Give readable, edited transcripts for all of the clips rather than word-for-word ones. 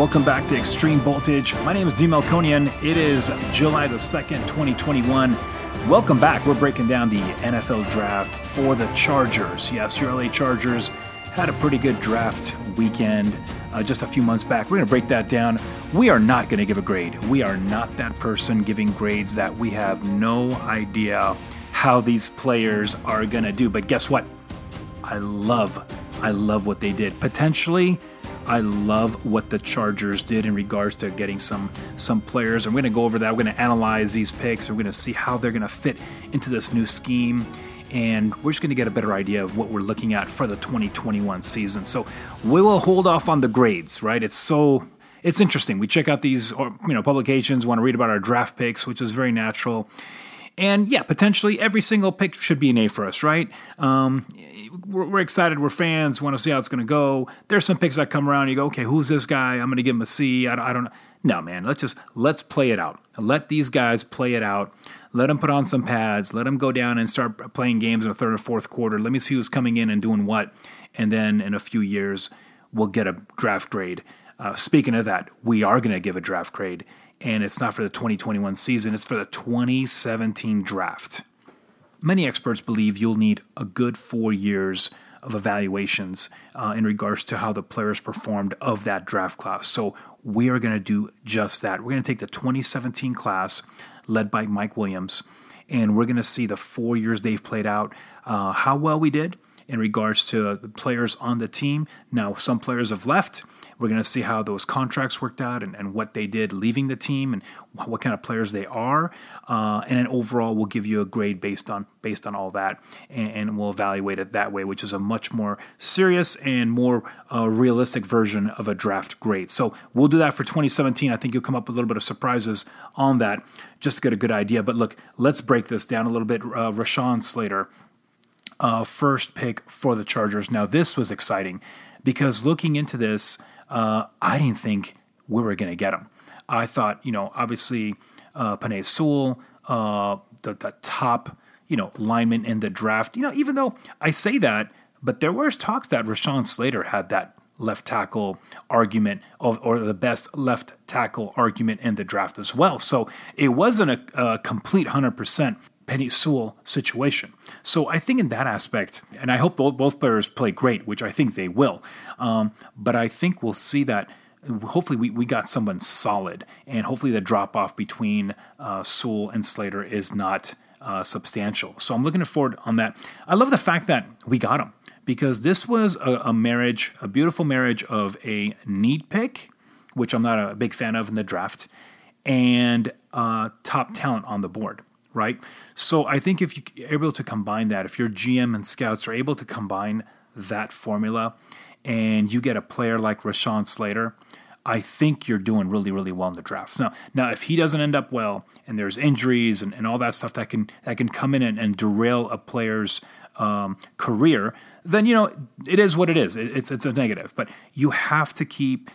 Welcome back to Extreme Voltage. My name is D. Melkonian. It is July the 2nd, 2021. Welcome back. We're breaking down the NFL draft for the Chargers. Yes, your LA Chargers had a pretty good draft weekend just a few months back. We're going to break that down. We are not going to give a grade. We are not that person giving grades that we have no idea how these players are going to do. But guess what? I love what they did. Potentially, I love what the Chargers did in regards to getting some players. I'm going to go over that. We're going to analyze these picks. We're going to see how they're going to fit into this new scheme. And we're just going to get a better idea of what we're looking at for the 2021 season. So we will hold off on the grades, right? It's interesting. We check out these publications, want to read about our draft picks, which is very natural. And yeah, potentially every single pick should be an A for us, right? We're excited. We're fans. Want to see how it's going to go. There's some picks that come around. You go, okay, who's this guy? I'm going to give him a C. I don't know. No, man. Let's play it out. Let these guys play it out. Let them put on some pads. Let them go down and start playing games in the third or fourth quarter. Let me see who's coming in and doing what. And then in a few years, we'll get a draft grade. Speaking of that, we are going to give a draft grade. And it's not for the 2021 season, it's for the 2017 draft. Many experts believe you'll need a good 4 years of evaluations in regards to how the players performed of that draft class. So we are going to do just that. We're going to take the 2017 class led by Mike Williams, and we're going to see the 4 years they've played out, how well we did in regards to the players on the team. Now, some players have left. We're going to see how those contracts worked out and what they did leaving the team and what kind of players they are. And then overall, we'll give you a grade based on all that, and we'll evaluate it that way, which is a much more serious and more realistic version of a draft grade. So we'll do that for 2017. I think you'll come up with a little bit of surprises on that just to get a good idea. But look, let's break this down a little bit. Rashawn Slater, first pick for the Chargers. Now, this was exciting because looking into this, I didn't think we were going to get him. I thought, obviously Penei Sewell, the top, lineman in the draft. Even though I say that, but there was talks that Rashawn Slater had that left tackle argument or the best left tackle argument in the draft as well. So it wasn't a complete 100%. Penei Sewell situation. So I think in that aspect, and I hope both players play great, which I think they will, but I think we'll see that hopefully we got someone solid, and hopefully the drop-off between Sewell and Slater is not substantial. So I'm looking forward on that. I love the fact that we got him, because this was a marriage, a beautiful marriage of a need pick, which I'm not a big fan of in the draft, and top talent on the board. Right? So I think if you're able to combine that, if your GM and scouts are able to combine that formula and you get a player like Rashawn Slater, I think you're doing really, really well in the draft. Now if he doesn't end up well and there's injuries and all that stuff that can come in and derail a player's career, then, it is what it is. It's a negative, but you have to keep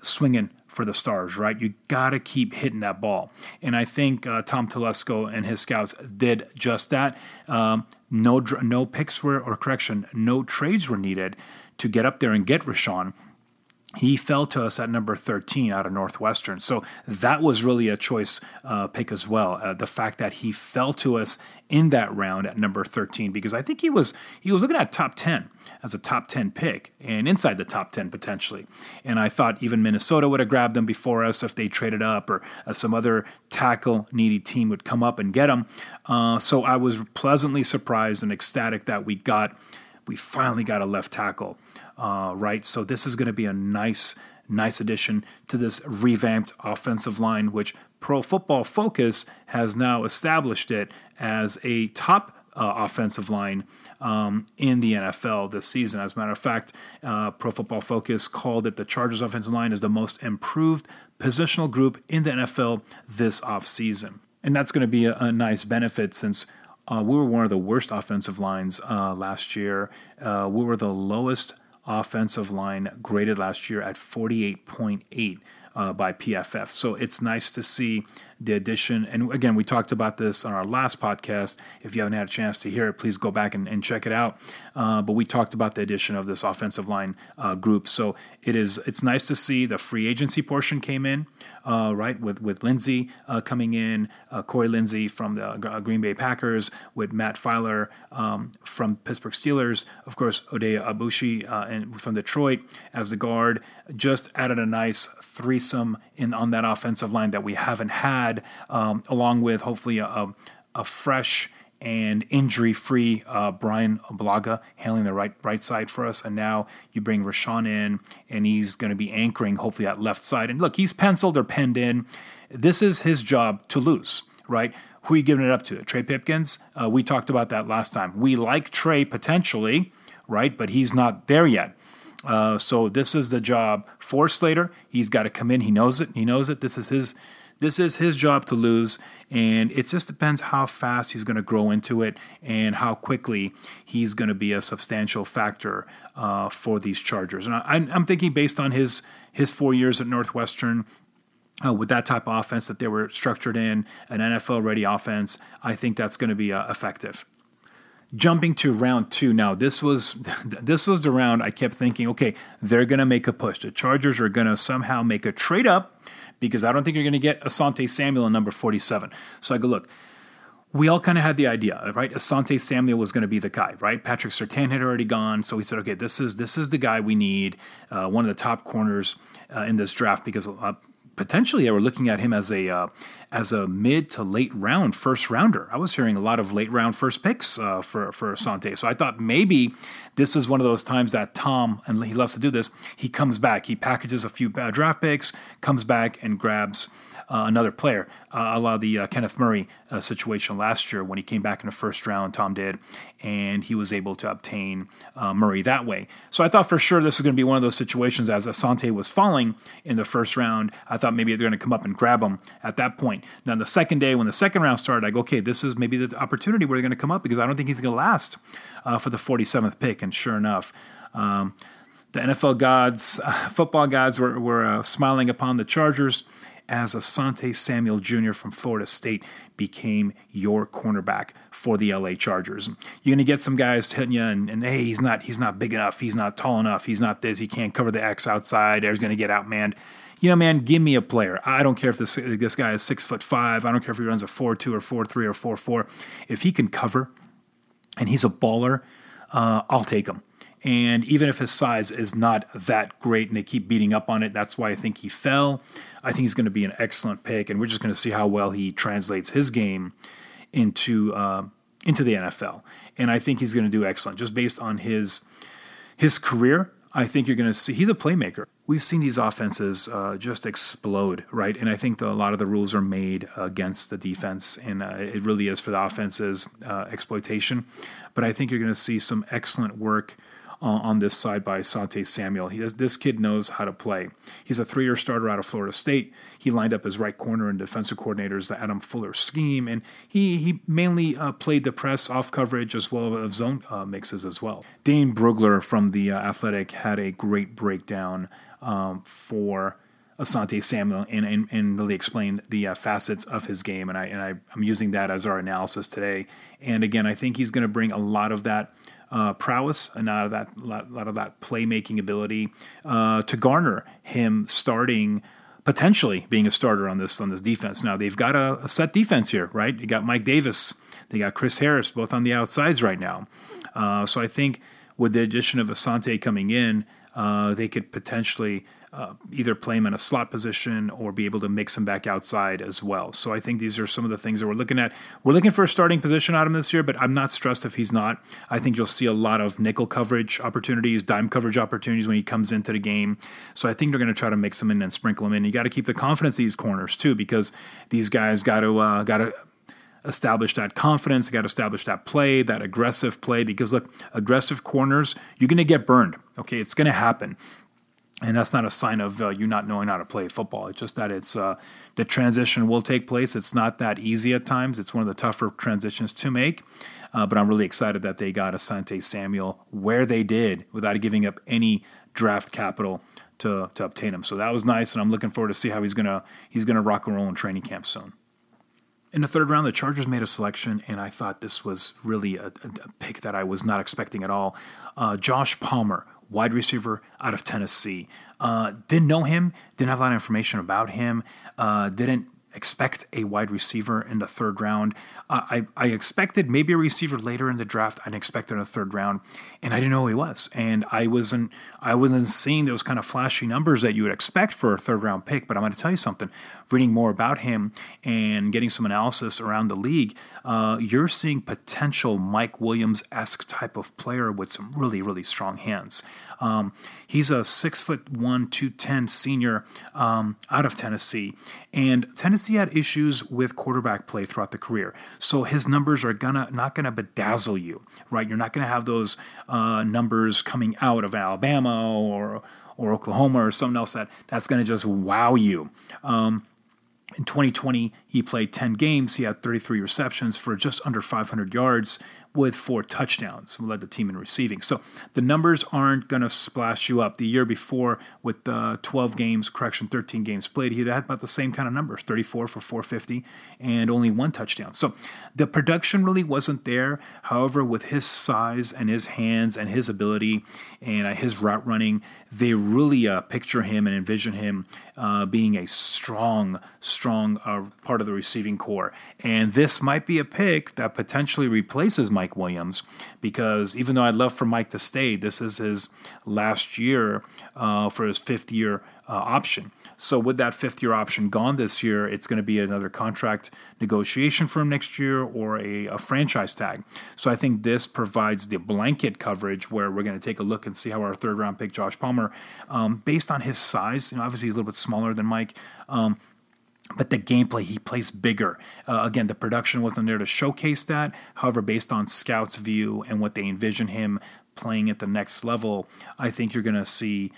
swinging for the stars, right? You got to keep hitting that ball. And I think Tom Telesco and his scouts did just that. No picks were, or correction, no trades were needed to get up there and get Rashawn. He fell to us at number 13 out of Northwestern. So that was really a choice pick as well. The fact that he fell to us in that round at number 13, because I think he was looking at top 10 as a top 10 pick and inside the top 10 potentially. And I thought even Minnesota would have grabbed him before us if they traded up, or some other tackle needy team would come up and get him. So I was pleasantly surprised and ecstatic that we finally got a left tackle. Right. So this is going to be a nice addition to this revamped offensive line, which Pro Football Focus has now established it as a top offensive line in the NFL this season. As a matter of fact, Pro Football Focus called it the Chargers offensive line is the most improved positional group in the NFL this offseason. And that's going to be a nice benefit since we were one of the worst offensive lines last year. We were the lowest offensive line graded last year at 48.8 by PFF. So it's nice to see the addition. And again, we talked about this on our last podcast. If you haven't had a chance to hear it, please go back and check it out. But we talked about the addition of this offensive line group. So it's nice to see the free agency portion came in, right, with Lindsey coming in, Corey Linsley from the Green Bay Packers, with Matt Filer from Pittsburgh Steelers, of course, Odeya Abushi and from Detroit as the guard. Just added a nice threesome on that offensive line that we haven't had, along with hopefully a fresh and injury-free Bryan Bulaga handling the right side for us. And now you bring Rashawn in, and he's going to be anchoring hopefully that left side. And look, he's penciled or penned in. This is his job to lose, right? Who are you giving it up to? Trey Pipkins? We talked about that last time. We like Trey potentially, right? But he's not there yet. So this is the job for Slater. He's got to come in. He knows it. This is his job to lose, and it just depends how fast he's going to grow into it and how quickly he's going to be a substantial factor for these Chargers. And I'm thinking based on his 4 years at Northwestern, with that type of offense that they were structured in, an NFL-ready offense, I think that's going to be effective. Jumping to round two now, this was the round I kept thinking, okay, they're going to make a push. The Chargers are going to somehow make a trade up because I don't think you're going to get Asante Samuel in number 47. So I go, look, we all kind of had the idea, right? Asante Samuel was going to be the guy, right? Patrick Surtain had already gone, so we said, okay, this is the guy we need, one of the top corners in this draft because potentially, they were looking at him as a mid to late round first rounder. I was hearing a lot of late round first picks for Asante. So I thought maybe this is one of those times that Tom, and he loves to do this, he comes back, he packages a few draft picks, comes back and grabs another player, a la the Kenneth Murray situation last year when he came back in the first round, Tom did, and he was able to obtain Murray that way. So I thought for sure this is going to be one of those situations as Asante was falling in the first round. I thought maybe they're going to come up and grab him at that point. Now, the second day when the second round started, I go, okay, this is maybe the opportunity where they're going to come up because I don't think he's going to last for the 47th pick. And sure enough, the NFL gods, football gods were smiling upon the Chargers as Asante Samuel Jr. from Florida State became your cornerback for the LA Chargers. You're going to get some guys hitting you, and hey, he's not big enough, he's not tall enough, he's not this, he can't cover the X outside, he's going to get outmanned. You know, man, give me a player. I don't care if this guy is 6'5". I don't care if he runs a 4.2 or 4.3 or 4.4. If he can cover and he's a baller, I'll take him. And even if his size is not that great and they keep beating up on it, that's why I think he fell. I think he's going to be an excellent pick, and we're just going to see how well he translates his game into the NFL. And I think he's going to do excellent. Just based on his career, I think you're going to see he's a playmaker. We've seen these offenses just explode, right? And I think a lot of the rules are made against the defense, and it really is for the offense's exploitation. But I think you're going to see some excellent work on this side by Asante Samuel. This kid knows how to play. He's a three-year starter out of Florida State. He lined up as right corner and defensive coordinator's the Adam Fuller scheme, and he mainly played the press off coverage as well as zone mixes as well. Dane Brugler from The Athletic had a great breakdown for Asante Samuel and really explained the facets of his game, and I'm using that as our analysis today. And again, I think he's going to bring a lot of that prowess and a lot of that playmaking ability to garner him starting, potentially being a starter on this defense. Now they've got a set defense here, right? They got Mike Davis, they got Chris Harris, both on the outsides right now. So I think with the addition of Asante coming in, they could potentially either play him in a slot position or be able to mix him back outside as well. So I think these are some of the things that we're looking at. We're looking for a starting position out of him this year, but I'm not stressed if he's not. I think you'll see a lot of nickel coverage opportunities, dime coverage opportunities when he comes into the game. So I think they're going to try to mix him in and sprinkle him in. You got to keep the confidence of these corners too, because these guys got to establish that confidence. Got to establish that play, that aggressive play, because look, aggressive corners, you're going to get burned. Okay, it's going to happen. And that's not a sign of you not knowing how to play football. It's just that it's the transition will take place. It's not that easy at times. It's one of the tougher transitions to make. But I'm really excited that they got Asante Samuel where they did without giving up any draft capital to obtain him. So that was nice, and I'm looking forward to see how he's gonna rock and roll in training camp soon. In the third round, the Chargers made a selection, and I thought this was really a pick that I was not expecting at all. Josh Palmer, wide receiver out of Tennessee. Didn't know him, didn't have a lot of information about him, didn't expect a wide receiver in the third round. I expected maybe a receiver later in the draft. I didn't expect it in the third round, and I didn't know who he was. And I wasn't seeing those kind of flashy numbers that you would expect for a third round pick. But I'm going to tell you something. Reading more about him and getting some analysis around the league, you're seeing potential Mike Williams-esque type of player with some really, really strong hands. He's a 6'1", 210 senior out of Tennessee, and Tennessee had issues with quarterback play throughout the career. So his numbers are not gonna bedazzle you, right? You're not gonna have those numbers coming out of Alabama or Oklahoma or something else that's gonna just wow you. In 2020, he played 10 games. He had 33 receptions for just under 500 yards with 4 touchdowns, led the team in receiving. So the numbers aren't going to splash you up. The year before, with 13 games played, he had about the same kind of numbers, 34 for 450 and only 1 touchdown. So the production really wasn't there. However, with his size and his hands and his ability and his route running, they really picture him and envision him being a strong part of the receiving core. And this might be a pick that potentially replaces Mike Williams, because even though I'd love for Mike to stay, this is his last year for his fifth-year option. So with that fifth-year option gone this year, it's going to be another contract negotiation for him next year or a franchise tag. So I think this provides the blanket coverage where we're going to take a look and see how our third-round pick, Josh Palmer, based on his size, obviously he's a little bit smaller than Mike, but the gameplay, he plays bigger. Again, the production wasn't there to showcase that. However, based on scouts' view and what they envision him playing at the next level, I think you're going to see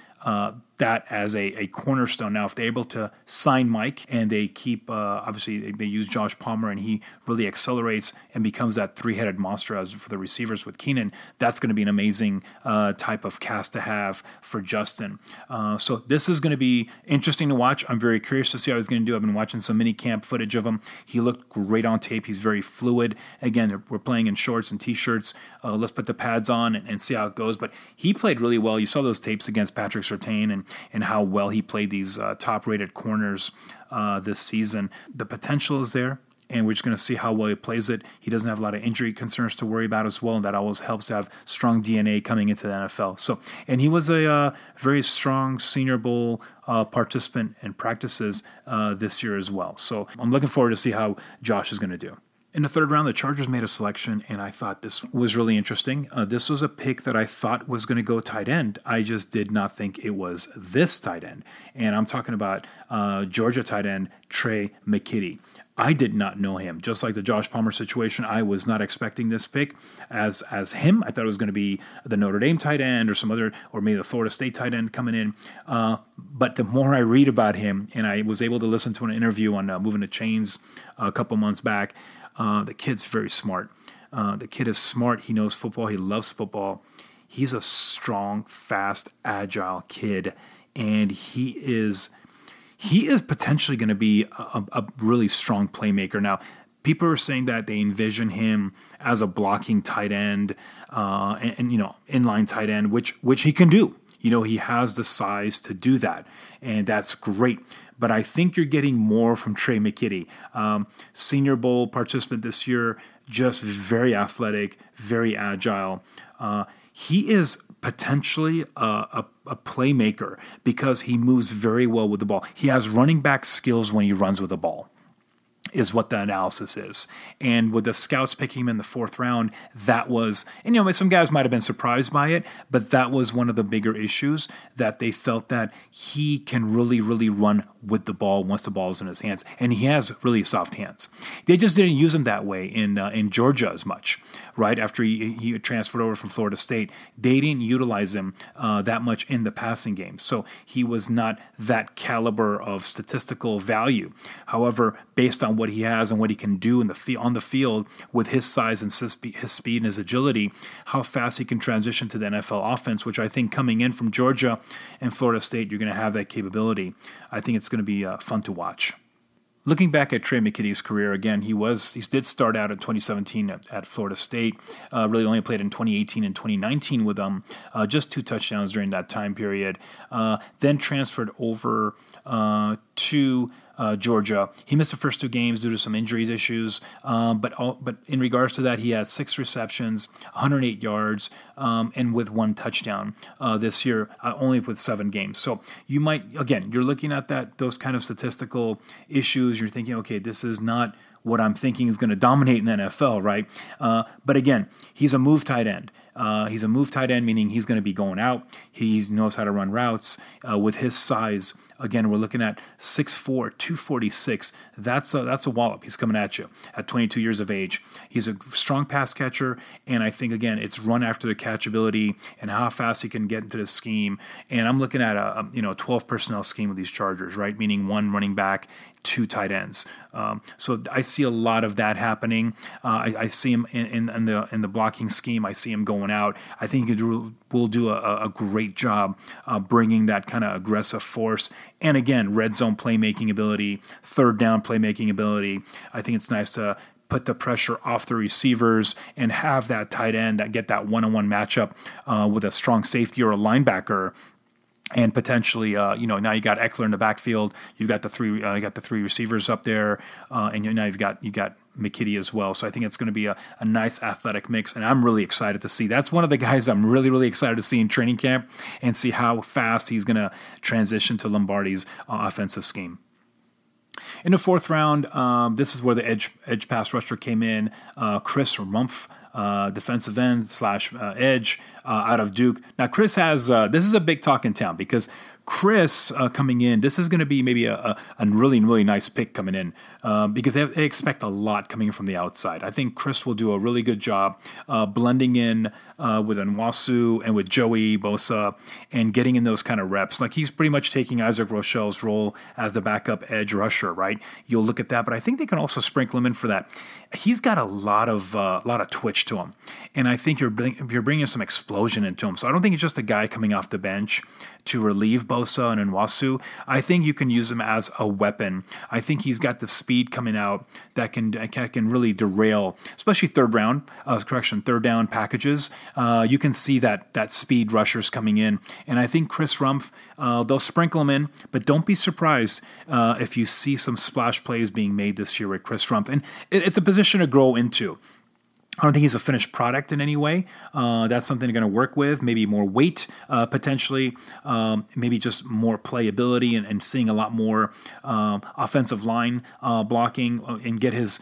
that as a cornerstone. Now, if they're able to sign Mike and they keep, obviously, they use Josh Palmer and he really accelerates and becomes that three-headed monster as for the receivers with Keenan, that's going to be an amazing type of cast to have for Justin. So this is going to be interesting to watch. I'm very curious to see how he's going to do. I've been watching some mini-camp footage of him. He looked great on tape. He's very fluid. Again, we're playing in shorts and T-shirts. Let's put the pads on and see how it goes. But he played really well. You saw those tapes against Patrick Surtain and how well he played these top-rated corners this season. The potential is there, and we're just going to see how well he plays it. He doesn't have a lot of injury concerns to worry about as well, and that always helps to have strong DNA coming into the NFL. So, and he was a very strong Senior Bowl participant in practices this year as well. So I'm looking forward to see how Josh is going to do. In the third round, the Chargers made a selection, and I thought this was really interesting. This was a pick that I thought was going to go tight end. I just did not think it was this tight end. And I'm talking about Georgia tight end Trey McKitty. I did not know him. Just like the Josh Palmer situation, I was not expecting this pick as him. I thought it was going to be the Notre Dame tight end or some other, or maybe the Florida State tight end coming in. But the more I read about him, and I was able to listen to an interview on Moving to Chains a couple months back, the kid's very smart. The kid is smart. He knows football. He loves football. He's a strong, fast, agile kid, and he is potentially going to be a really strong playmaker. Now, people are saying that they envision him as a blocking tight end and inline tight end, which he can do. He has the size to do that, and that's great. But I think you're getting more from Trey McKitty. Senior Bowl participant this year, just very athletic, very agile. He is potentially a playmaker because he moves very well with the ball. He has running back skills when he runs with the ball, is what the analysis is. And with the scouts picking him in the fourth round, that was, and some guys might have been surprised by it, but that was one of the bigger issues, that they felt that he can really, really run with the ball once the ball is in his hands. And he has really soft hands. They just didn't use him that way in Georgia as much, right? After he transferred over from Florida State, they didn't utilize him that much in the passing game. So he was not that caliber of statistical value. However, based on what he has and what he can do in on the field with his size and his speed and his agility, how fast he can transition to the NFL offense, which I think coming in from Georgia and Florida State, you're going to have that capability. I think it's going to be fun to watch. Looking back at Trey McKitty's career, again, he did start out in 2017 at Florida State, really only played in 2018 and 2019 with them, just 2 touchdowns during that time period, then transferred over to Georgia. He missed the first 2 games due to some injuries issues, but in regards to that, he had 6 receptions, 108 yards, and with 1 touchdown this year, only with 7 games. So you might, again, you're looking at those kind of statistical issues. You're thinking, okay, this is not what I'm thinking is going to dominate in the NFL, right? But again, he's a move tight end. He's a move tight end, meaning he's going to be going out. He knows how to run routes with his size. Again, we're looking at 6'4", 246. That's a wallop. He's coming at you at 22 years of age. He's a strong pass catcher, and I think, again, it's run after the catch ability and how fast he can get into the scheme. And I'm looking at a 12 personnel scheme with these Chargers, right? Meaning 1 running back, 2 tight ends. So I see a lot of that happening. I see him in the blocking scheme. I see him going out. I think he will do a great job bringing that kind of aggressive force. And again, red zone playmaking ability, third down playmaking ability. I think it's nice to put the pressure off the receivers and have that tight end that get that one-on-one matchup with a strong safety or a linebacker. And potentially, now you got Eckler in the backfield. You've got the three receivers up there, and now you've got McKitty as well. So I think it's going to be a nice athletic mix, and I'm really excited to see. That's one of the guys I'm really, really excited to see in training camp and see how fast he's going to transition to Lombardi's offensive scheme. In the 4th round, this is where the edge pass rusher came in, Chris Rumph. Defensive end / edge out of Duke. Now, Chris has this is a big talk in town because Chris coming in, this is going to be maybe a really, really nice pick coming in because they expect a lot coming from the outside. I think Chris will do a really good job blending in with Nwosu and with Joey Bosa and getting in those kind of reps. Like he's pretty much taking Isaac Rochelle's role as the backup edge rusher, right? You'll look at that, but I think they can also sprinkle him in for that. He's got a lot of twitch to him, and I think you're bringing some explosion into him. So I don't think it's just a guy coming off the bench to relieve Bosa and Nwosu. I think you can use him as a weapon. I think he's got the speed coming out that can really derail, especially third down packages. You can see that speed rushers coming in, and I think Chris Rumph, they'll sprinkle him in, but don't be surprised if you see some splash plays being made this year with Chris Rumph, and it's a position to grow into. I don't think he's a finished product in any way. That's something they're going to work with. Maybe more weight, potentially. Maybe just more playability and seeing a lot more offensive line blocking and get his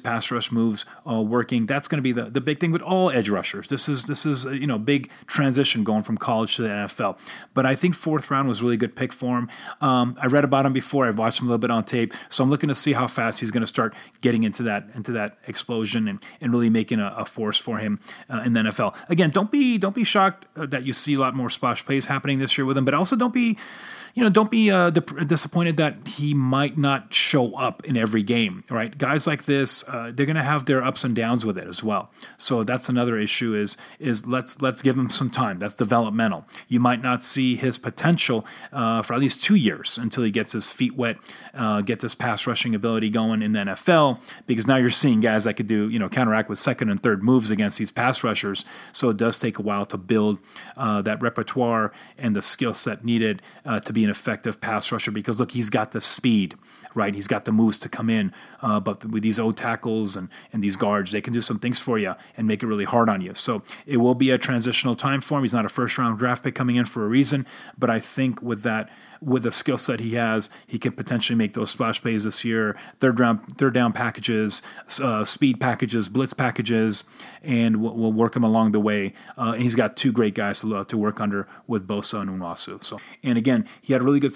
pass rush moves working. That's going to be the big thing with all edge rushers. This is big transition going from college to the NFL. But I think 4th round was a really good pick for him. I read about him before. I've watched him a little bit on tape, so I'm looking to see how fast he's going to start getting into that explosion and really making a force for him in the NFL. Again, don't be shocked that you see a lot more splash plays happening this year with him, but also don't be disappointed that he might not show up in every game, right? Guys like this, they're going to have their ups and downs with it as well. So that's another issue is let's give him some time. That's developmental. You might not see his potential for at least 2 years until he gets his feet wet, get this pass rushing ability going in the NFL, because now you're seeing guys that could do, counteract with second and third moves against these pass rushers. So it does take a while to build that repertoire and the skill set needed to be an effective pass rusher, because look, he's got the speed, right? He's got the moves to come in, but with these old tackles and these guards, they can do some things for you and make it really hard on you. So it will be a transitional time for him. He's not a first round draft pick coming in for a reason, but I think with the skill set he has, he could potentially make those splash plays this year, third down packages, speed packages, blitz packages, and we'll work him along the way. And he's got 2 great guys to work under with Bosa and Nwosu. So, and again, he had a really good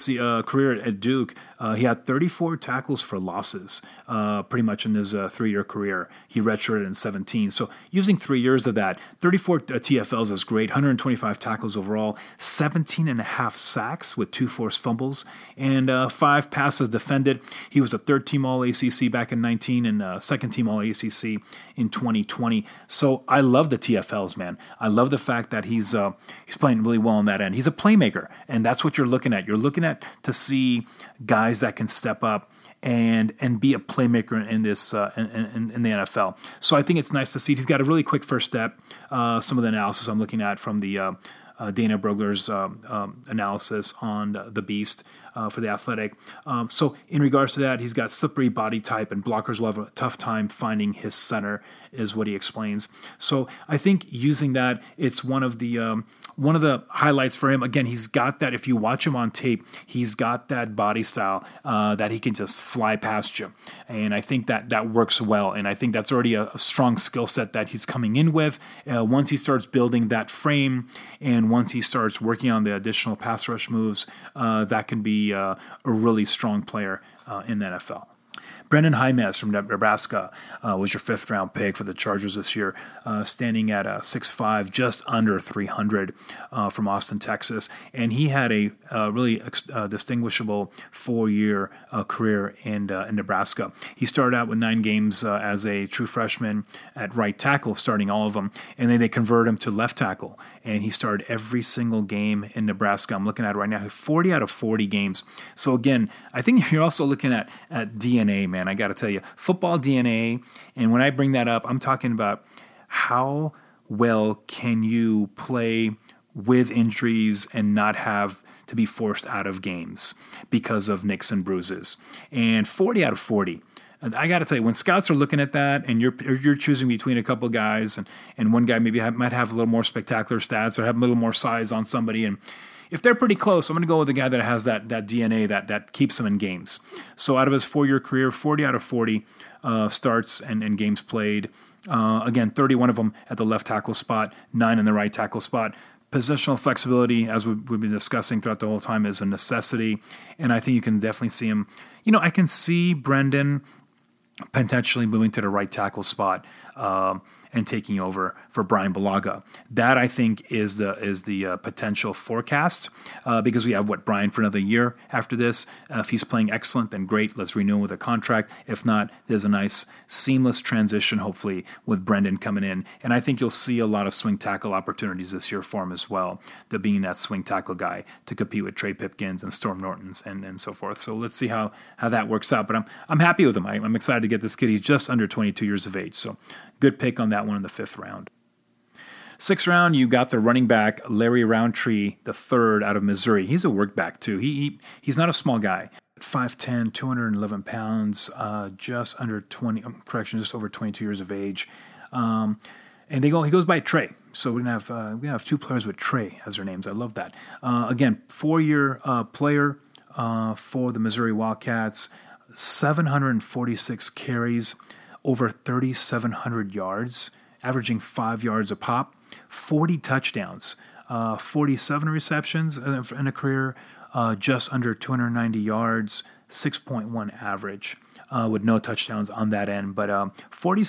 career at Duke. He had 34 tackles for losses pretty much in his 3-year career. He redshirted in 2017. So using 3 years of that, 34 TFLs is great, 125 tackles overall, 17.5 sacks with 2 forced fumbles, and 5 passes defended. He was a 3rd-team All-ACC back in 19 and 2nd-team All-ACC in 2020. So I love the TFLs, man. I love the fact that he's playing really well on that end. He's a playmaker, and that's what you're looking at. You're looking at to see guys that can step up and be a playmaker in this in the NFL. So I think it's nice to see. He's got a really quick first step. Some of the analysis I'm looking at from the Dana Brogler's analysis on the Beast for The Athletic. So in regards to that, he's got slippery body type, and blockers will have a tough time finding his center, is what he explains. So I think using that, it's one of the highlights for him. Again, he's got that. If you watch him on tape, he's got that body style that he can just fly past you, and I think that that works well. And I think that's already a strong skill set that he's coming in with. Once he starts building that frame, and once he starts working on the additional pass rush moves, that can be a really strong player in the NFL. Brenden Jaimes from Nebraska was your fifth-round pick for the Chargers this year, standing at 6'5", just under 300 from Austin, Texas. And he had a really distinguishable four-year career in Nebraska. He started out with 9 games as a true freshman at right tackle, starting all of them, and then they converted him to left tackle. And he started every single game in Nebraska. I'm looking at it right now, 40 out of 40 games. So, again, I think you're also looking at DNA, man. I got to tell you, football DNA, and when I bring that up, I'm talking about how well can you play with injuries and not have to be forced out of games because of nicks and bruises. And 40 out of 40. I got to tell you, when scouts are looking at that and you're choosing between a couple guys and one guy maybe might have a little more spectacular stats or have a little more size on somebody, and if they're pretty close, I'm going to go with the guy that has that DNA that keeps him in games. So out of his four-year career, 40 out of 40 starts and games played. Again, 31 of them at the left tackle spot, 9 in the right tackle spot. Positional flexibility, as we've been discussing throughout the whole time, is a necessity. And I think you can definitely see him. You know, I can see Brenden potentially moving to the right tackle spot and taking over for Bryan Bulaga. That, I think, is the potential forecast because we have, Bryan for another year after this. If he's playing excellent, then great. Let's renew him with a contract. If not, there's a nice seamless transition, hopefully, with Brenden coming in. And I think you'll see a lot of swing tackle opportunities this year for him as well, to being that swing tackle guy to compete with Trey Pipkins and Storm Nortons and so forth. So let's see how that works out. But I'm happy with him. I'm excited to get this kid. He's just under 22 years of age. So good pick on that one in the 5th round. 6th round, you got the running back Larry Roundtree, the 3rd out of Missouri. He's a work back too. He's not a small guy. 5'10", 211 pounds, just over 22 years of age. And he goes by Trey. So we're gonna have two players with Trey as their names. I love that. Again, 4-year player for the Missouri Wildcats. 746 carries. Over 3,700 yards, averaging 5 yards a pop, 40 touchdowns, 47 receptions in a career, just under 290 yards, 6.1 average, with no touchdowns on that end. But 40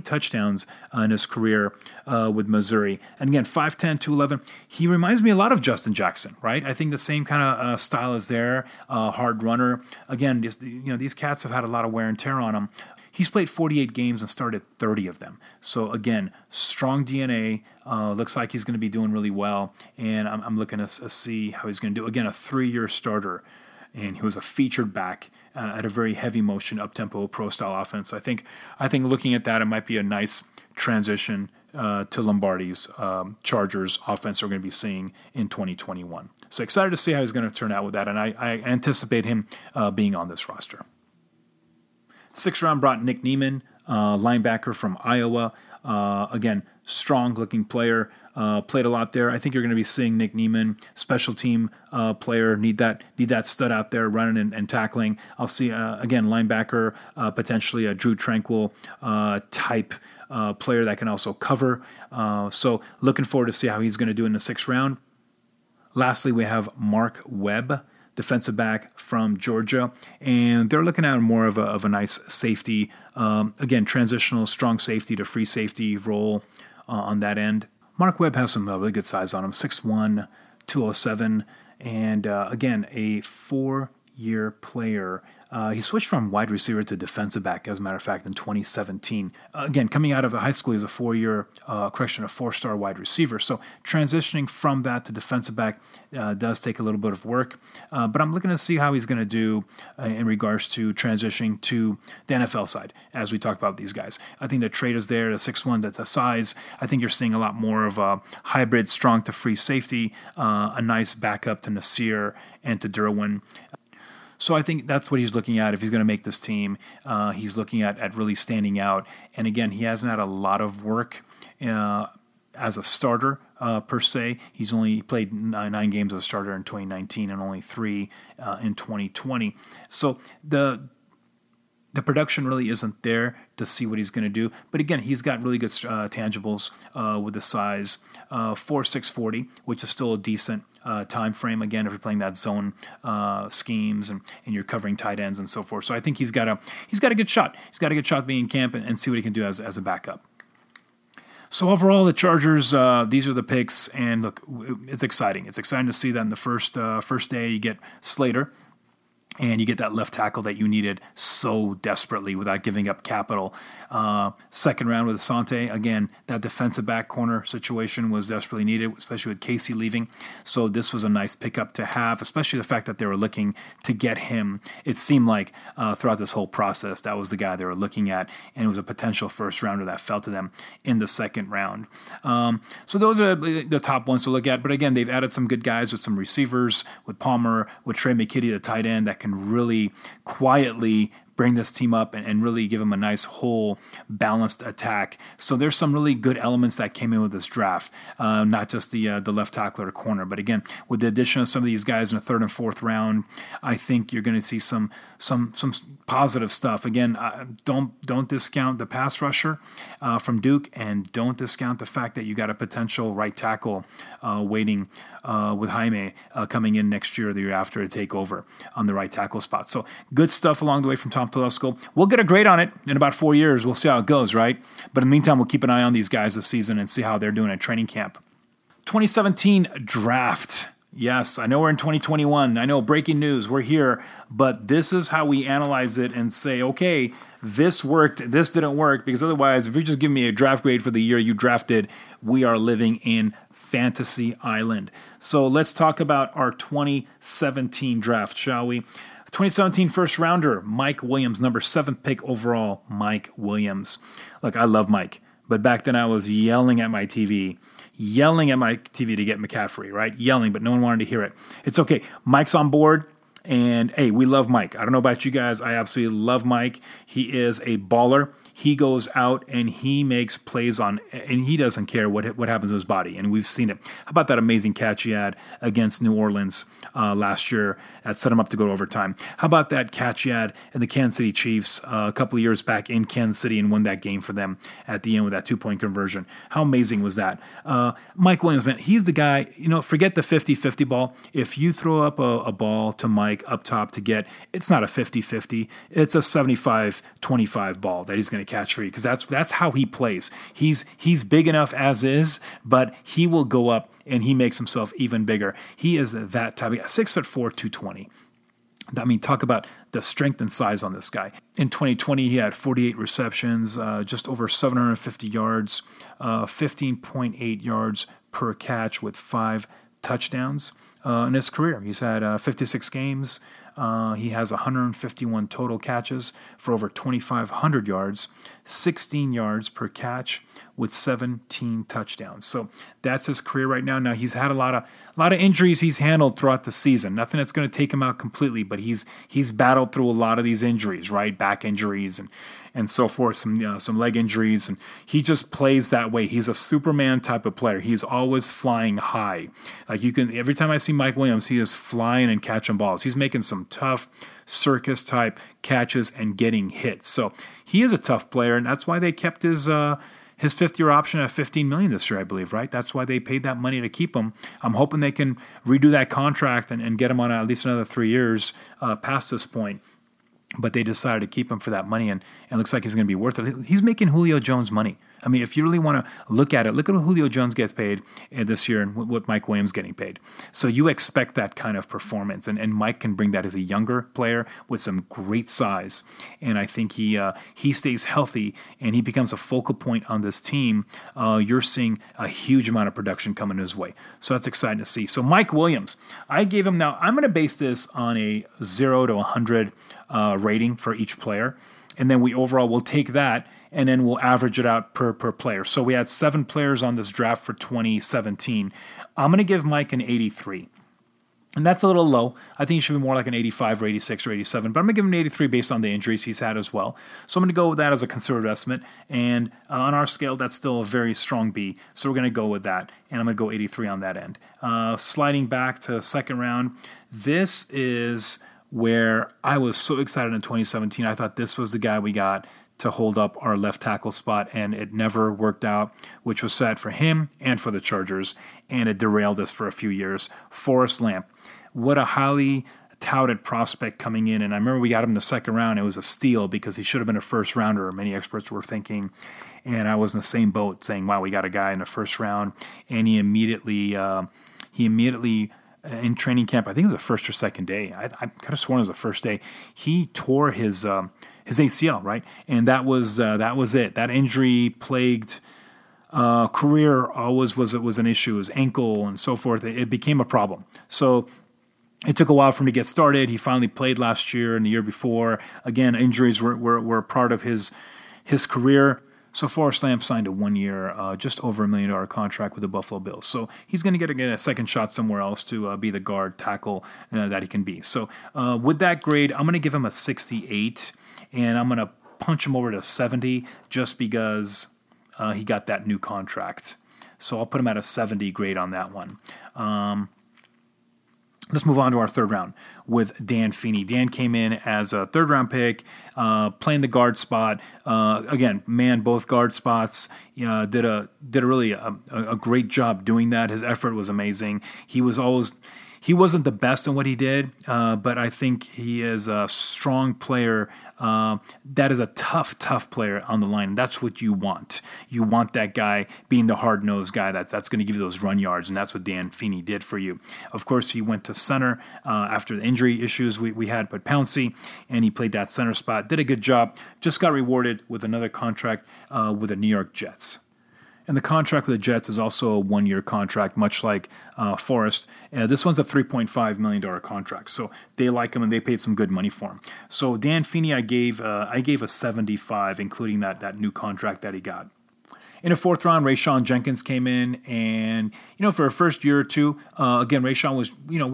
touchdowns in his career with Missouri. And again, 5'10", 211. He reminds me a lot of Justin Jackson, right? I think the same kind of style is there, hard runner. Again, these cats have had a lot of wear and tear on them. He's played 48 games and started 30 of them. So, again, strong DNA. Looks like he's going to be doing really well. And I'm looking to see how he's going to do. Again, a 3-year starter. And he was a featured back at a very heavy motion, up-tempo, pro-style offense. So I think looking at that, it might be a nice transition to Lombardi's Chargers offense we're going to be seeing in 2021. So excited to see how he's going to turn out with that. And I anticipate him being on this roster. 6th round brought Nick Niemann, linebacker from Iowa. Again, strong-looking player, played a lot there. I think you're going to be seeing Nick Niemann, special team player, need that stud out there running and tackling. I'll see, again, linebacker, potentially a Drew Tranquill type player that can also cover. So looking forward to see how he's going to do in the 6th round. Lastly, we have Mark Webb, defensive back from Georgia, and they're looking at more of a nice safety, again, transitional strong safety to free safety role on that end. Mark Webb has some really good size on him, 6'1", 207, and again, a 4 year player. He switched from wide receiver to defensive back, as a matter of fact, in 2017. Again, coming out of high school, he was a four-star wide receiver. So transitioning from that to defensive back does take a little bit of work. But I'm looking to see how he's going to do in regards to transitioning to the NFL side, as we talk about these guys. I think the trait is there, the 6'1", the size. I think you're seeing a lot more of a hybrid strong to free safety, a nice backup to Nasir and to Derwin. So I think that's what he's looking at. If he's going to make this team, he's looking at really standing out. And again, he hasn't had a lot of work as a starter per se. He's only played nine games as a starter in 2019 and only three in 2020. So the production really isn't there to see what he's going to do. But again, he's got really good tangibles with the size 4.640, which is still a decent time frame, again, if you're playing that zone schemes and you're covering tight ends and so forth. So I think he's got a good shot. He's got a good shot being in camp and see what he can do as a backup. So overall, the Chargers, these are the picks. And look, it's exciting. It's exciting to see that in the first day you get Slater. And you get that left tackle that you needed so desperately without giving up capital. Second round with Asante. Again, that defensive back corner situation was desperately needed, especially with Casey leaving. So this was a nice pickup to have, especially the fact that they were looking to get him. It seemed like throughout this whole process, that was the guy they were looking at, and it was a potential first rounder that fell to them in the second round. So those are the top ones to look at. But again, they've added some good guys with some receivers, with Palmer, with Trey McKitty, the tight end, that can really quietly bring this team up and really give them a nice whole balanced attack. So there's some really good elements that came in with this draft, not just the left tackle or corner. But again, with the addition of some of these guys in the third and fourth round, I think you're going to see some positive stuff. Again, don't discount the pass rusher from Duke, and don't discount the fact that you got a potential right tackle waiting with Jaime coming in next year or the year after to take over on the right tackle spot. So good stuff along the way from Tom Telesco. We'll get a grade on it in about 4 years. We'll see how it goes, right? But in the meantime, we'll keep an eye on these guys this season and see how they're doing at training camp. 2017 draft. Yes, I know we're in 2021. I know, breaking news, we're here. But this is how we analyze it and say, okay, this worked, this didn't work. Because otherwise, if you just give me a draft grade for the year you drafted, we are living in Fantasy Island. So let's talk about our 2017 draft, shall we? 2017 first rounder, Mike Williams, number 7th pick overall, Mike Williams. Look, I love Mike, but back then I was yelling at my TV to get McCaffrey, right? Yelling, but no one wanted to hear it. It's okay. Mike's on board, and hey, we love Mike. I don't know about you guys. I absolutely love Mike. He is a baller. He goes out and he makes plays and he doesn't care what happens to his body. And we've seen it. How about that amazing catch he had against New Orleans last year that set him up to go to overtime? How about that catch he had in the Kansas City Chiefs a couple of years back in Kansas City and won that game for them at the end with that 2-point conversion? How amazing was that? Mike Williams, man, he's the guy, forget the 50-50 ball. If you throw up a ball to Mike up top to get, it's not a 50-50. It's a 75-25 ball that he's going to catch for you, because that's how he plays. He's big enough as is, but he will go up and he makes himself even bigger. He is that type of guy. 6'4", 220. I mean, talk about the strength and size on this guy. In 2020, he had 48 receptions, just over 750 yards, 15.8 yards per catch with 5 touchdowns in his career. He's had 56 games. He has 151 total catches for over 2,500 yards, 16 yards per catch with 17 touchdowns. So that's his career right now. Now, he's had a lot of injuries he's handled throughout the season. Nothing that's going to take him out completely, but he's battled through a lot of these injuries, right? Back injuries and so forth, some leg injuries. And he just plays that way. He's a Superman type of player. He's always flying high. Like, every time I see Mike Williams, he is flying and catching balls. He's making some tough circus type catches and getting hits. So he is a tough player, and that's why they kept his 5th-year option at $15 million this year, I believe, right? That's why they paid that money to keep him. I'm hoping they can redo that contract and get him on at least another 3 years past this point. But they decided to keep him for that money, and it looks like he's going to be worth it. He's making Julio Jones money. I mean, if you really want to look at it, look at what Julio Jones gets paid this year and what Mike Williams getting paid. So you expect that kind of performance, and Mike can bring that as a younger player with some great size. And I think he stays healthy and he becomes a focal point on this team. You're seeing a huge amount of production coming his way. So that's exciting to see. So Mike Williams, I gave him, now I'm going to base this on a 0 to 100 rating for each player. And then we overall will take that and then we'll average it out per player. So we had 7 players on this draft for 2017. I'm going to give Mike an 83. And that's a little low. I think he should be more like an 85 or 86 or 87. But I'm going to give him an 83 based on the injuries he's had as well. So I'm going to go with that as a conservative estimate. And on our scale, that's still a very strong B. So we're going to go with that. And I'm going to go 83 on that end. Sliding back to second round, this is where I was so excited in 2017. I thought this was the guy we got to hold up our left tackle spot, and it never worked out, which was sad for him and for the Chargers, and it derailed us for a few years. Forrest Lamp, what a highly touted prospect coming in, and I remember we got him in the second round. It was a steal because he should have been a first rounder, many experts were thinking, and I was in the same boat saying, wow, we got a guy in the first round, and he immediately in training camp, I think it was the first or second day. I could have sworn it was the first day. He tore his ACL, right? And that was it. That injury plagued career always was an issue. His ankle and so forth. It became a problem. So it took a while for him to get started. He finally played last year and the year before. Again, injuries were part of his career. So Forrest Lamp signed a one-year, just over $1 million contract with the Buffalo Bills. So he's going to get a second shot somewhere else to be the guard tackle that he can be. So with that grade, I'm going to give him a 68, and I'm going to punch him over to 70 just because he got that new contract. So I'll put him at a 70 grade on that one. Let's move on to our third round with Dan Feeney. Dan came in as a third-round pick, playing the guard spot. Again, man, both guard spots. Did a really a great job doing that. His effort was amazing. He wasn't the best in what he did, but I think he is a strong player. That is a tough player on the line. That's what you want. You want that guy being the hard-nosed guy that's going to give you those run yards, and that's what Dan Feeney did for you. Of course, he went to center after the injury issues we had with Pouncey, and he played that center spot, did a good job, just got rewarded with another contract with the New York Jets. And the contract with the Jets is also a one-year contract, much like Forrest. This one's a $3.5 million contract, so they like him and they paid some good money for him. So Dan Feeney, I gave a 75, including that new contract that he got. In the fourth round, Rayshawn Jenkins came in, and for a first year or two, again Rayshawn was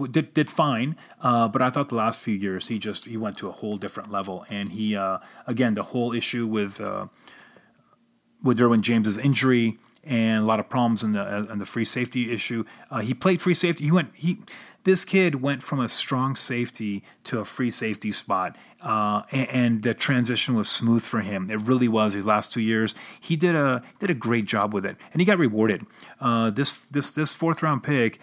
did fine, but I thought the last few years he went to a whole different level, and he again the whole issue with Derwin James's injury and a lot of problems in the free safety issue. He played free safety. This kid went from a strong safety to a free safety spot, and the transition was smooth for him. It really was. His last 2 years, he did a great job with it, and he got rewarded. This fourth round pick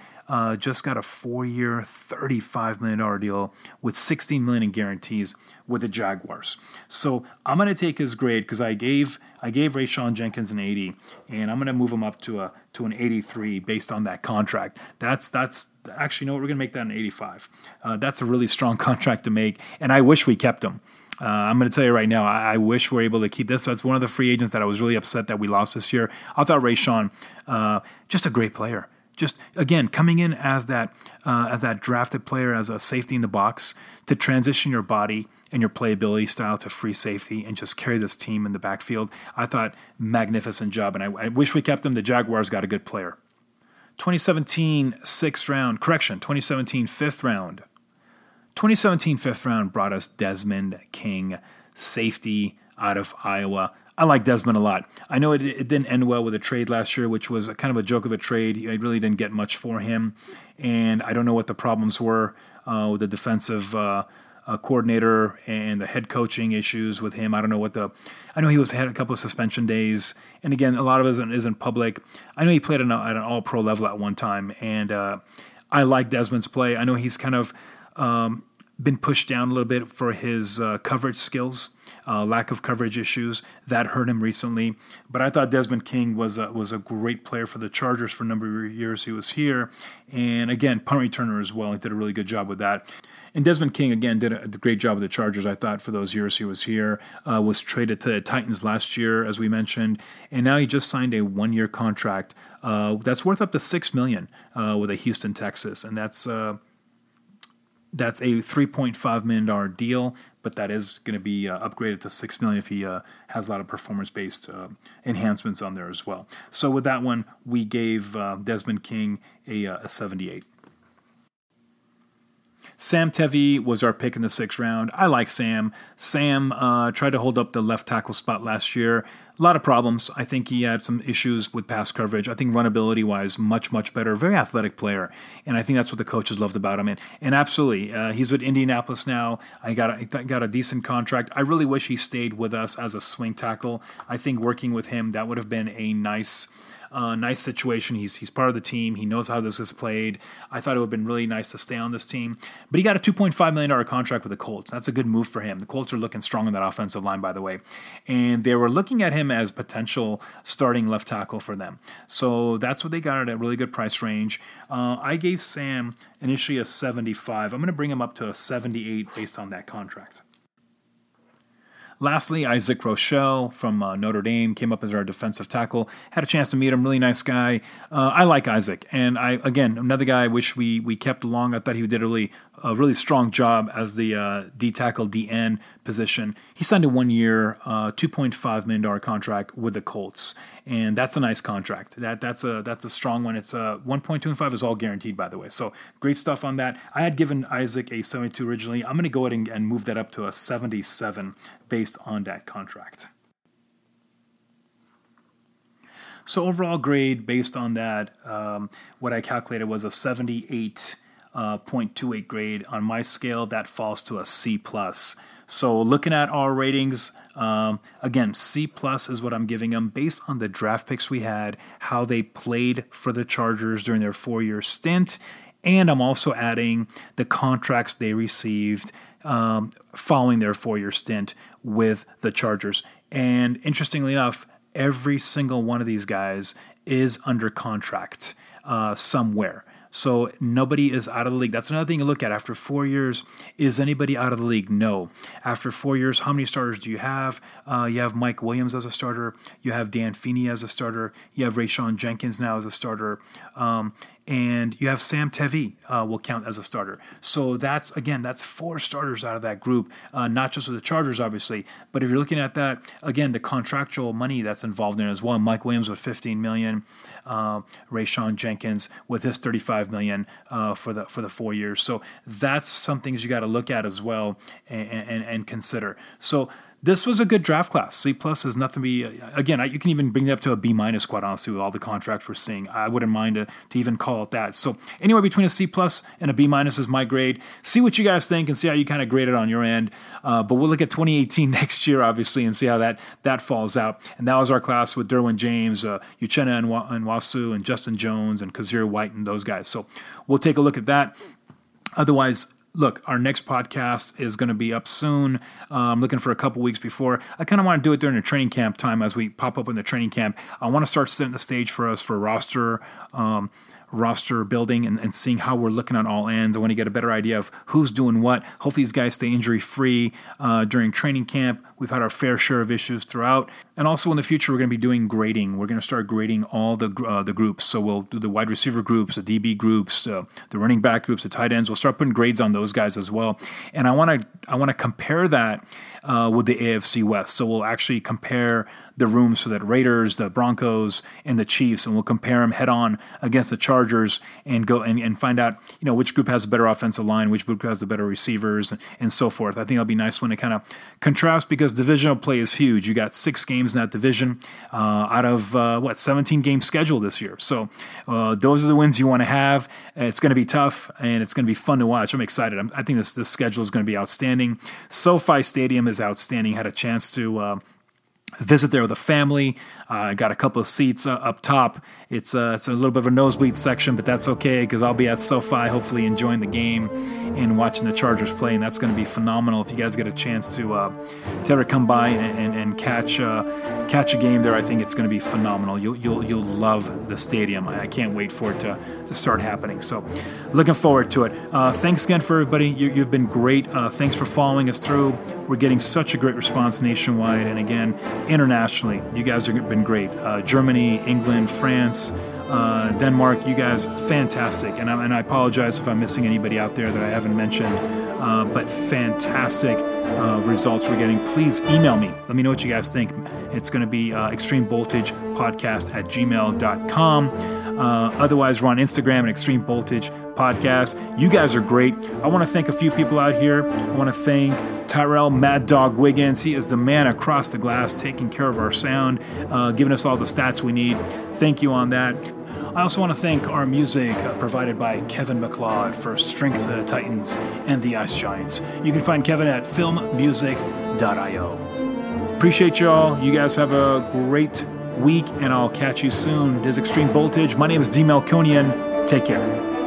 just got a 4-year, $35 million deal with $16 million in guarantees with the Jaguars. So I'm going to take his grade because I gave Rayshawn Jenkins an 80, and I'm going to move him up to an 83 based on that contract. That's actually, we're going to make that an 85. That's a really strong contract to make, and I wish we kept him. I'm going to tell you right now, I wish we were able to keep this. That's one of the free agents that I was really upset that we lost this year. I thought Rayshawn, just a great player. Just again, coming in as that drafted player, as a safety in the box, to transition your body and your playability style to free safety and just carry this team in the backfield. I thought magnificent job, and I wish we kept him. The Jaguars got a good player. 2017 fifth round brought us Desmond King, safety out of Iowa. I like Desmond a lot. I know it didn't end well with a trade last year, which was kind of a joke of a trade. I really didn't get much for him, and I don't know what the problems were with the defensive coordinator and the head coaching issues with him. I know had a couple of suspension days, and again, a lot of it isn't public. I know he played at an all-pro level at one time, and I like Desmond's play. I know he's kind of been pushed down a little bit for his coverage skills, lack of coverage issues that hurt him recently. But I thought Desmond King was a great player for the Chargers for a number of years he was here, and again punt returner as well. He did a really good job with that. And Desmond King again did a great job with the Chargers. I thought for those years he was here, was traded to the Titans last year, as we mentioned, and now he just signed a 1-year contract that's worth up to $6 million with a Houston, Texas, and that's a $3.5 million deal, but that is going to be upgraded to $6 million if he has a lot of performance-based enhancements on there as well. So with that one, we gave Desmond King a 78. Sam Tevy was our pick in the 6th round. I like Sam. Sam tried to hold up the left tackle spot last year. A lot of problems. I think he had some issues with pass coverage. I think runability-wise, much, much better. Very athletic player, and I think that's what the coaches loved about him. And absolutely, he's with Indianapolis now. I got a decent contract. I really wish he stayed with us as a swing tackle. I think working with him, that would have been a nice situation. He's part of the team. He knows how this is played. I thought it would have been really nice to stay on this team. But he got a $2.5 million contract with the Colts. That's a good move for him. The Colts are looking strong on that offensive line, by the way. And they were looking at him as potential starting left tackle for them. So that's what they got at a really good price range. I gave Sam initially a 75. I'm going to bring him up to a 78 based on that contract. Lastly, Isaac Rochelle from Notre Dame came up as our defensive tackle. Had a chance to meet him. Really nice guy. I like Isaac. And another guy I wish we kept along. I thought he did a really strong job as the D tackle, DN position. He signed a 1-year, $2.5 million contract with the Colts. And that's a nice contract. That's a strong one. It's a 1.25 is all guaranteed, by the way. So great stuff on that. I had given Isaac a 72 originally. I'm going to go ahead and move that up to a 77 based on that contract. So overall grade based on that, what I calculated was a 78. 0.28 grade on my scale. That falls to a C+. So looking at our ratings, again, C+ is what I'm giving them based on the draft picks we had, how they played for the Chargers during their 4-year stint, and I'm also adding the contracts they received following their 4-year stint with the Chargers. And interestingly enough, every single one of these guys is under contract somewhere. So nobody is out of the league. That's another thing to look at. After 4 years, is anybody out of the league? No. After 4 years, how many starters do you have? You have Mike Williams as a starter. You have Dan Feeney as a starter. You have Rayshawn Jenkins now as a starter. And you have Sam Tevy will count as a starter. So that's 4 starters out of that group, not just with the Chargers, obviously. But if you're looking at that, again, the contractual money that's involved in it as well. Mike Williams with $15 million, Rayshawn Jenkins with his $35 million for the 4 years. So that's some things you got to look at as well and consider. So this was a good draft class. C+ is nothing to be, again, you can even bring it up to a B- quite honestly with all the contracts we're seeing. I wouldn't mind to even call it that. So anywhere between a C+ and a B- is my grade. See what you guys think and see how you kind of grade it on your end. But we'll look at 2018 next year, obviously, and see how that falls out. And that was our class with Derwin James, Uchenna Nwosu, and Justin Jones, and Kazir White, and those guys. So we'll take a look at that. Otherwise, look, our next podcast is going to be up soon. I'm looking for a couple weeks before. I kind of want to do it during the training camp time as we pop up in the training camp. I want to start setting the stage for us for roster building and seeing how we're looking on all ends. I want to get a better idea of who's doing what. Hopefully these guys stay injury-free during training camp. We've had our fair share of issues throughout. And also in the future, we're going to be doing grading. We're going to start grading all the groups. So we'll do the wide receiver groups, the DB groups, the running back groups, the tight ends. We'll start putting grades on those guys as well. And I want to compare that with the AFC West. So we'll actually compare the rooms for that Raiders, the Broncos, and the Chiefs, and we'll compare them head-on against the Chargers and go and find out, which group has the better offensive line, which group has the better receivers, and so forth. I think that'll be a nice one to kind of contrast because divisional play is huge. You got 6 games in that division out of, 17 games scheduled this year. So those are the wins you want to have. It's going to be tough, and it's going to be fun to watch. I'm excited. I think this schedule is going to be outstanding. SoFi Stadium is outstanding. Had a chance to visit there with a family. Got a couple of seats up top. It's a little bit of a nosebleed section, but that's okay because I'll be at SoFi hopefully enjoying the game and watching the Chargers play, and that's going to be phenomenal if you guys get a chance to ever come by and catch a game there. I think it's going to be phenomenal. You'll love the stadium. I can't wait for it to start happening. So looking forward to it. Thanks again for everybody. You've been great. Thanks for following us through. We're getting such a great response nationwide, and again, internationally, you guys have been great. Germany, England, France, Denmark, you guys, fantastic. And I apologize if I'm missing anybody out there that I haven't mentioned, but fantastic results we're getting. Please email me. Let me know what you guys think. It's going to be extremevoltagepodcast@gmail.com. Otherwise, we're on Instagram at Extreme Voltage Podcast. You guys are great. I want to thank a few people out here. I want to thank Tyrell Mad Dog Wiggins. He is the man across the glass taking care of our sound, giving us all the stats we need. Thank you on that. I also want to thank our music provided by Kevin McLeod for Strength of the Titans and the Ice Giants. You can find Kevin at filmmusic.io. Appreciate y'all. You guys have a great week, and I'll catch you soon. This is Extreme Voltage. My name is D. Melkonian. Take care.